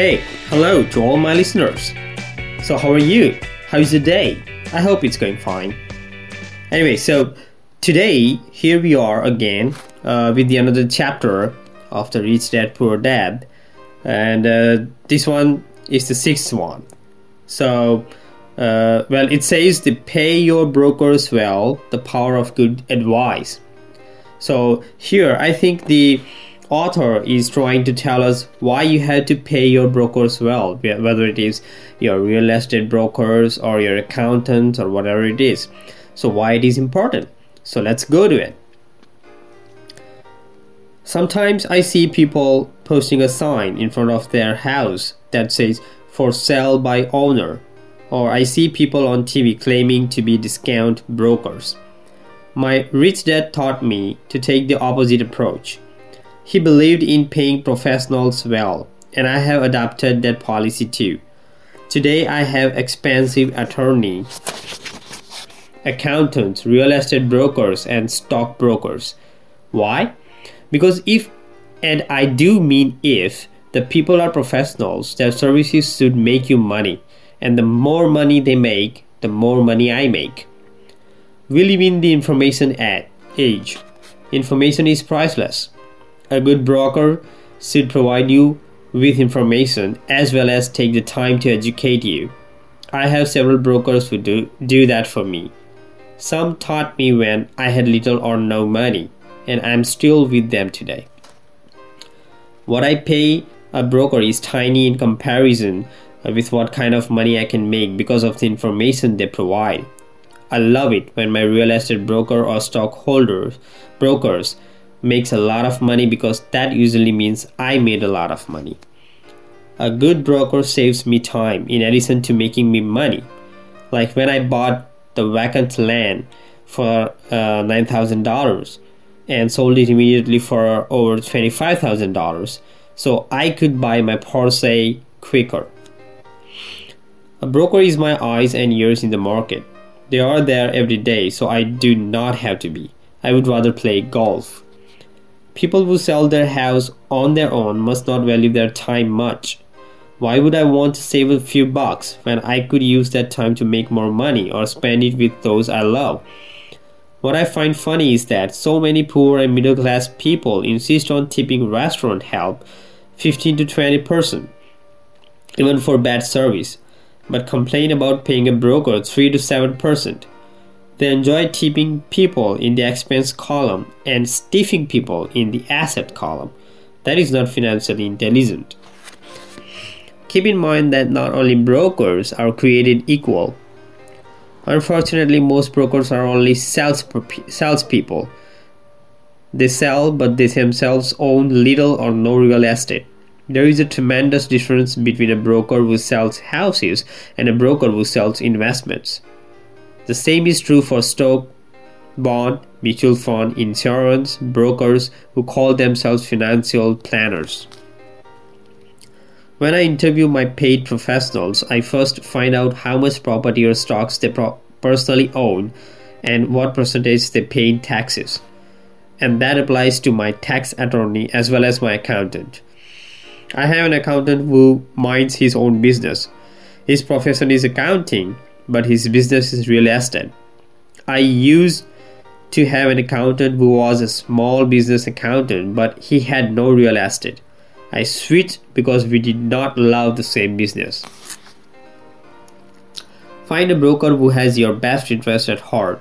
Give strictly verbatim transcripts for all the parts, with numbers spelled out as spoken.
Hey, hello to all my listeners. So how are you? How's your day? I hope it's going fine. Anyway, so today, here we are again uh, with the another chapter of the Rich Dad Poor Dad. And uh, this one is the sixth one. So, uh, well, it says to pay your brokers well, the power of good advice. So here, I think the author is trying to tell us why you have to pay your brokers well, whether it is your real estate brokers or your accountants or whatever it is. So why it is important. So let's go to it. Sometimes I see people posting a sign in front of their house that says for sale by owner, or I see people on T V claiming to be discount brokers. My rich dad taught me to take the opposite approach. He believed in paying professionals well, and I have adopted that policy too. Today I have expensive attorneys, accountants, real estate brokers, and stock brokers. Why? Because if, and I do mean if, the people are professionals, their services should make you money. And the more money they make, the more money I make. We live in the information age. Information is priceless. A good broker should provide you with information as well as take the time to educate you. I have several brokers who do, do that for me. Some taught me when I had little or no money, and I'm still with them today. What I pay a broker is tiny in comparison with what kind of money I can make because of the information they provide. I love it when my real estate broker or stockholders brokers makes a lot of money, because that usually means I made a lot of money. A good broker saves me time in addition to making me money. Like when I bought the vacant land for uh, nine thousand dollars and sold it immediately for over twenty-five thousand dollars, so I could buy my Porsche quicker. A broker is my eyes and ears in the market. They are there every day, so I do not have to be. I would rather play golf. People who sell their house on their own must not value their time much. Why would I want to save a few bucks when I could use that time to make more money or spend it with those I love? What I find funny is that so many poor and middle class people insist on tipping restaurant help fifteen to twenty percent, even for bad service, but complain about paying a broker three to seven percent. They enjoy tipping people in the expense column and stiffing people in the asset column. That is not financially intelligent. Keep in mind that not only brokers are created equal. Unfortunately, most brokers are only sales salespeople. They sell, but they themselves own little or no real estate. There is a tremendous difference between a broker who sells houses and a broker who sells investments. The same is true for stock, bond, mutual fund, insurance, brokers who call themselves financial planners. When I interview my paid professionals, I first find out how much property or stocks they pro- personally own and what percentage they pay in taxes. And that applies to my tax attorney as well as my accountant. I have an accountant who minds his own business. His profession is accounting, but his business is real estate. I used to have an accountant who was a small business accountant, but he had no real estate. I switched because we did not love the same business. Find a broker who has your best interest at heart.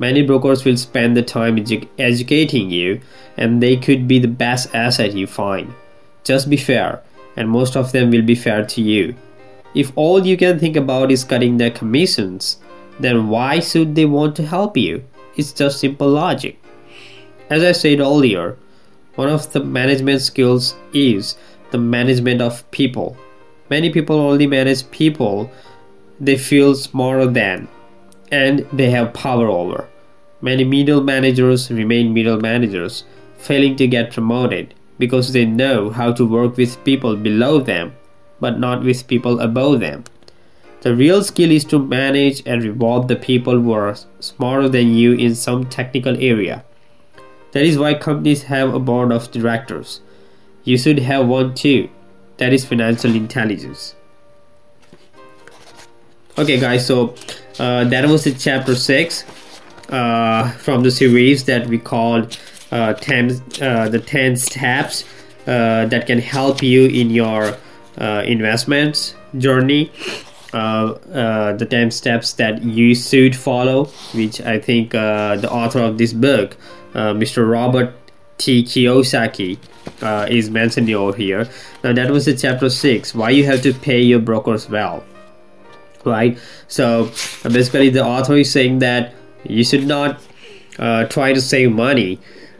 Many brokers will spend the time edu- educating you, and they could be the best asset you find. Just be fair, and most of them will be fair to you. If all you can think about is cutting their commissions, then why should they want to help you? It's just simple logic. As I said earlier, one of the management skills is the management of people. Many people only manage people they feel smarter than and they have power over. Many middle managers remain middle managers, failing to get promoted, because they know how to work with people below them, but not with people above them. The real skill is to manage and reward the people who are smarter than you in some technical area. That is why companies have a board of directors. You should have one too. That is financial intelligence. Okay guys, so uh, that was the chapter six uh, from the series that we called uh, ten, uh, the ten steps uh, that can help you in your uh, investments journey. Uh, uh, the ten steps that you should follow, which I think uh, the author of this book, uh, Mister Robert T. Kiyosaki, uh, is mentioned over here. Now that was the chapter six, why you have to pay your brokers well, right? So basically the author is saying that you should not uh, try to save money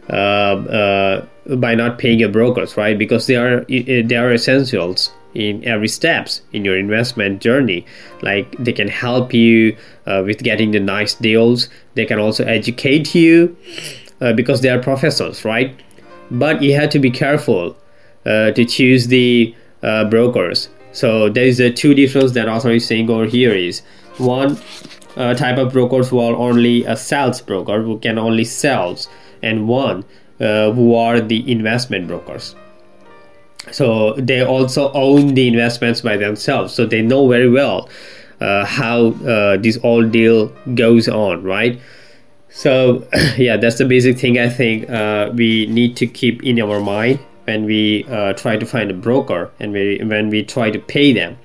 uh, uh, by not paying your brokers, right? Because they are they are essentials in every steps in your investment journey. Like they can help you uh, with getting the nice deals. They can also educate you uh, because they are professors, right? But you have to be careful uh, to choose the uh, brokers. So there is a two difference that author is saying over here is one uh, type of brokers who are only a sales broker who can only sell, and one uh, who are the investment brokers. So they also own the investments by themselves, so they know very well uh, how uh, this whole deal goes on, right? So yeah, that's the basic thing I think uh, we need to keep in our mind when we uh, try to find a broker and we, when we try to pay them.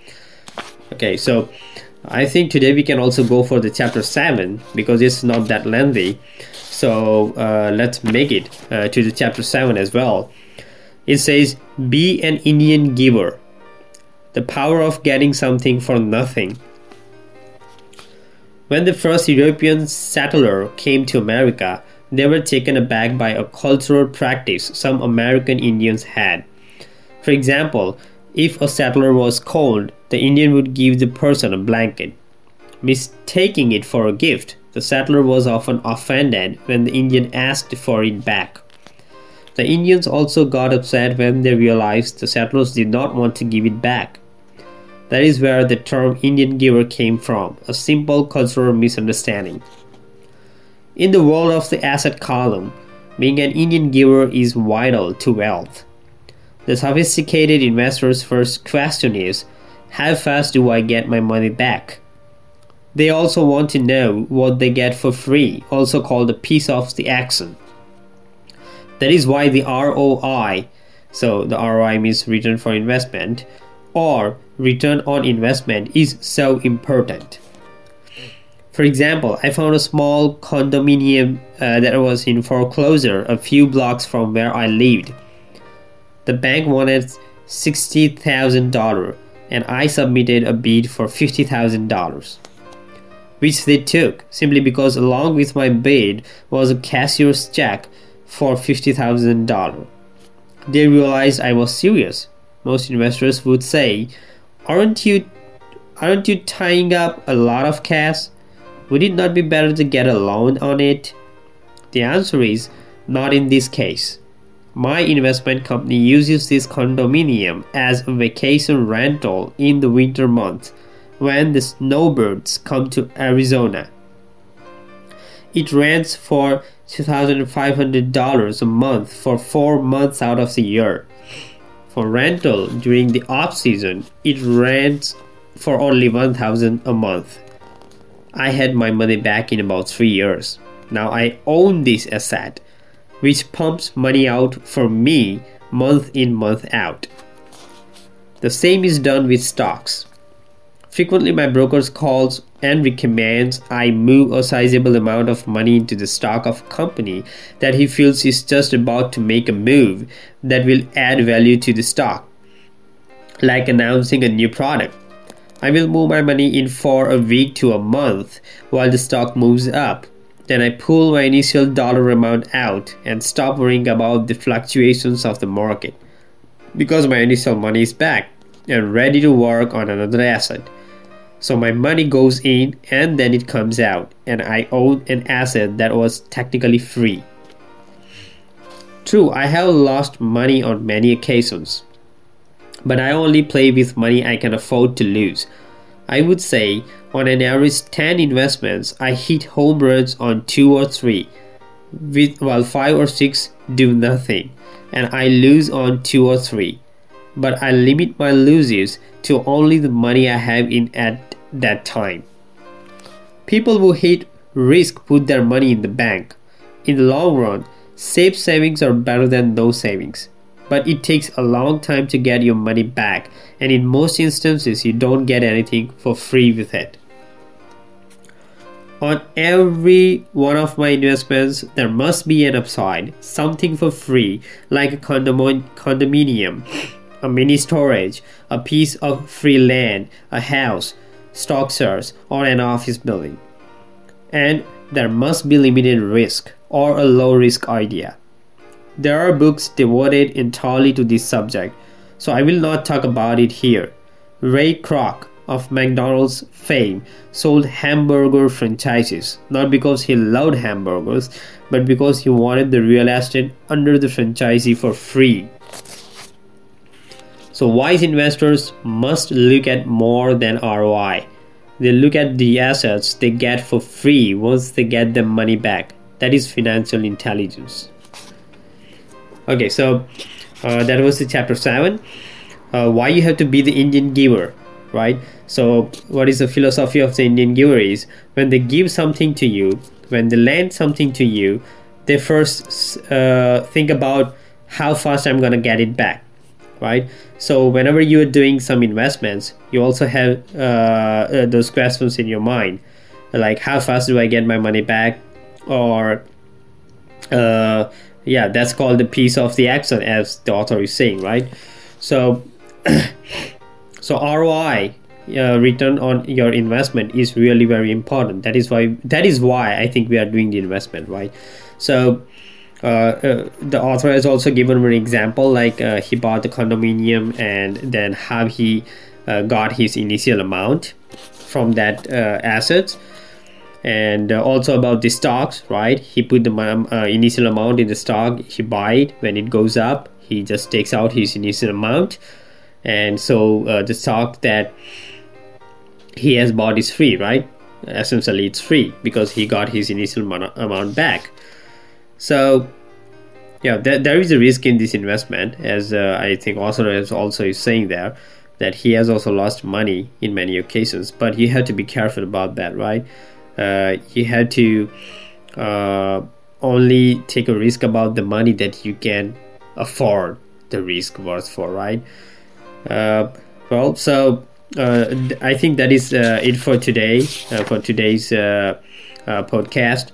Okay, so I think today we can also go for the chapter seven because it's not that lengthy. So uh, let's make it uh, to the chapter seven as well. It says, be an Indian giver, the power of getting something for nothing. When the first European settler came to America, they were taken aback by a cultural practice some American Indians had. For example, if a settler was cold, the Indian would give the person a blanket. Mistaking it for a gift, the settler was often offended when the Indian asked for it back. The Indians also got upset when they realized the settlers did not want to give it back. That is where the term Indian giver came from, a simple cultural misunderstanding. In the world of the asset column, being an Indian giver is vital to wealth. The sophisticated investor's first question is, how fast do I get my money back? They also want to know what they get for free, also called a piece of the action. That is why the R O I, so the R O I means return for investment, or return on investment is so important. For example, I found a small condominium uh, that was in foreclosure a few blocks from where I lived. The bank wanted sixty thousand dollars and I submitted a bid for fifty thousand dollars, which they took simply because along with my bid was a cashier's check for fifty thousand dollars. They realized I was serious. Most investors would say, aren't you aren't you tying up a lot of cash? Would it not be better to get a loan on it? The answer is, not in this case. My investment company uses this condominium as a vacation rental in the winter months when the snowbirds come to Arizona. It rents for two thousand five hundred dollars a month for four months out of the year. For rental during the off-season, it rents for only one thousand dollars a month. I had my money back in about three years. Now I own this asset, which pumps money out for me month in, month out. The same is done with stocks. Frequently my broker calls and recommends I move a sizable amount of money into the stock of a company that he feels is just about to make a move that will add value to the stock, like announcing a new product. I will move my money in for a week to a month while the stock moves up. Then I pull my initial dollar amount out and stop worrying about the fluctuations of the market because my initial money is back and ready to work on another asset. So my money goes in and then it comes out, and I own an asset that was technically free. True, I have lost money on many occasions, but I only play with money I can afford to lose. I would say on an average ten investments, I hit home runs on two or three, with while five or six do nothing, and I lose on two or three. but I limit my losses to only the money I have in at that time. People who hate risk put their money in the bank. In the long run, safe savings are better than no savings. But it takes a long time to get your money back, and in most instances you don't get anything for free with it. On every one of my investments, there must be an upside, something for free, like a condominium, a mini storage, a piece of free land, a house, stock shares, or an office building. And there must be limited risk or a low risk idea. There are books devoted entirely to this subject, so I will not talk about it here. Ray Kroc of McDonald's fame sold hamburger franchises, not because he loved hamburgers, but because he wanted the real estate under the franchisee for free. So wise investors must look at more than R O I. They look at the assets they get for free once they get their money back. That is financial intelligence. Okay, so uh, that was the chapter seven. Uh, why you have to be the Indian giver, right? So what is the philosophy of the Indian giver is, when they give something to you, when they lend something to you, they first uh, think about how fast I'm going to get it back, right? So whenever you are doing some investments, you also have uh, uh, those questions in your mind, like how fast do I get my money back, or uh, yeah, that's called the piece of the action, as the author is saying, right? So, so R O I, uh, return on your investment, is really very important. That is why. That is why I think we are doing the investment, right? So, uh, uh, the author has also given an example, like uh, he bought the condominium and then how he uh, got his initial amount from that uh, assets. And uh, also about the stocks, right? He put the uh, initial amount in the stock, he buy it. When it goes up, he just takes out his initial amount. And so uh, the stock that he has bought is free, right? Essentially, it's free because he got his initial mon- amount back. So, yeah, th- there is a risk in this investment, as uh, I think Osler is also is saying there, that he has also lost money in many occasions. But you have to be careful about that, right? Uh, you have to uh, only take a risk about the money that you can afford the risk worth for, right? Uh, well, so uh, th- I think that is uh, it for today, uh, for today's uh, uh, podcast.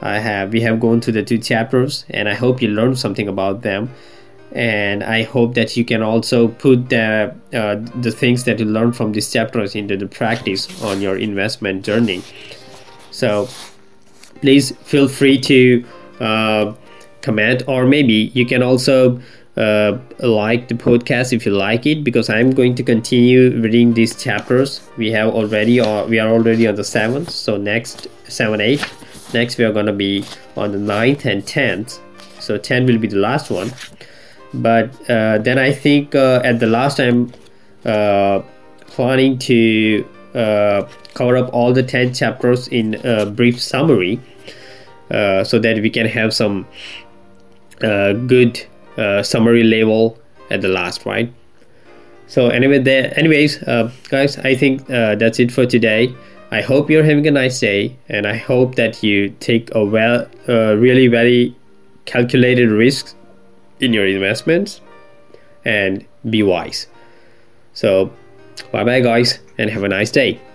I have we have gone through the two chapters, and I hope you learned something about them. And I hope that you can also put the uh, the things that you learned from these chapters into the practice on your investment journey. So please feel free to uh, comment, or maybe you can also uh, like the podcast if you like it, because I'm going to continue reading these chapters. We have already, or we are already on the seventh. So next seven, eight. Next we are going to be on the ninth and tenth. So ten will be the last one. But uh, then I think uh, at the last time, uh, planning to Uh, cover up all the ten chapters in a brief summary, uh, so that we can have some uh, good uh, summary level at the last, right? So anyway, there, anyways, uh, guys, I think uh, that's it for today. I hope you're having a nice day, and I hope that you take a well, uh, really very calculated risks in your investments, and be wise. So bye bye, guys, and have a nice day.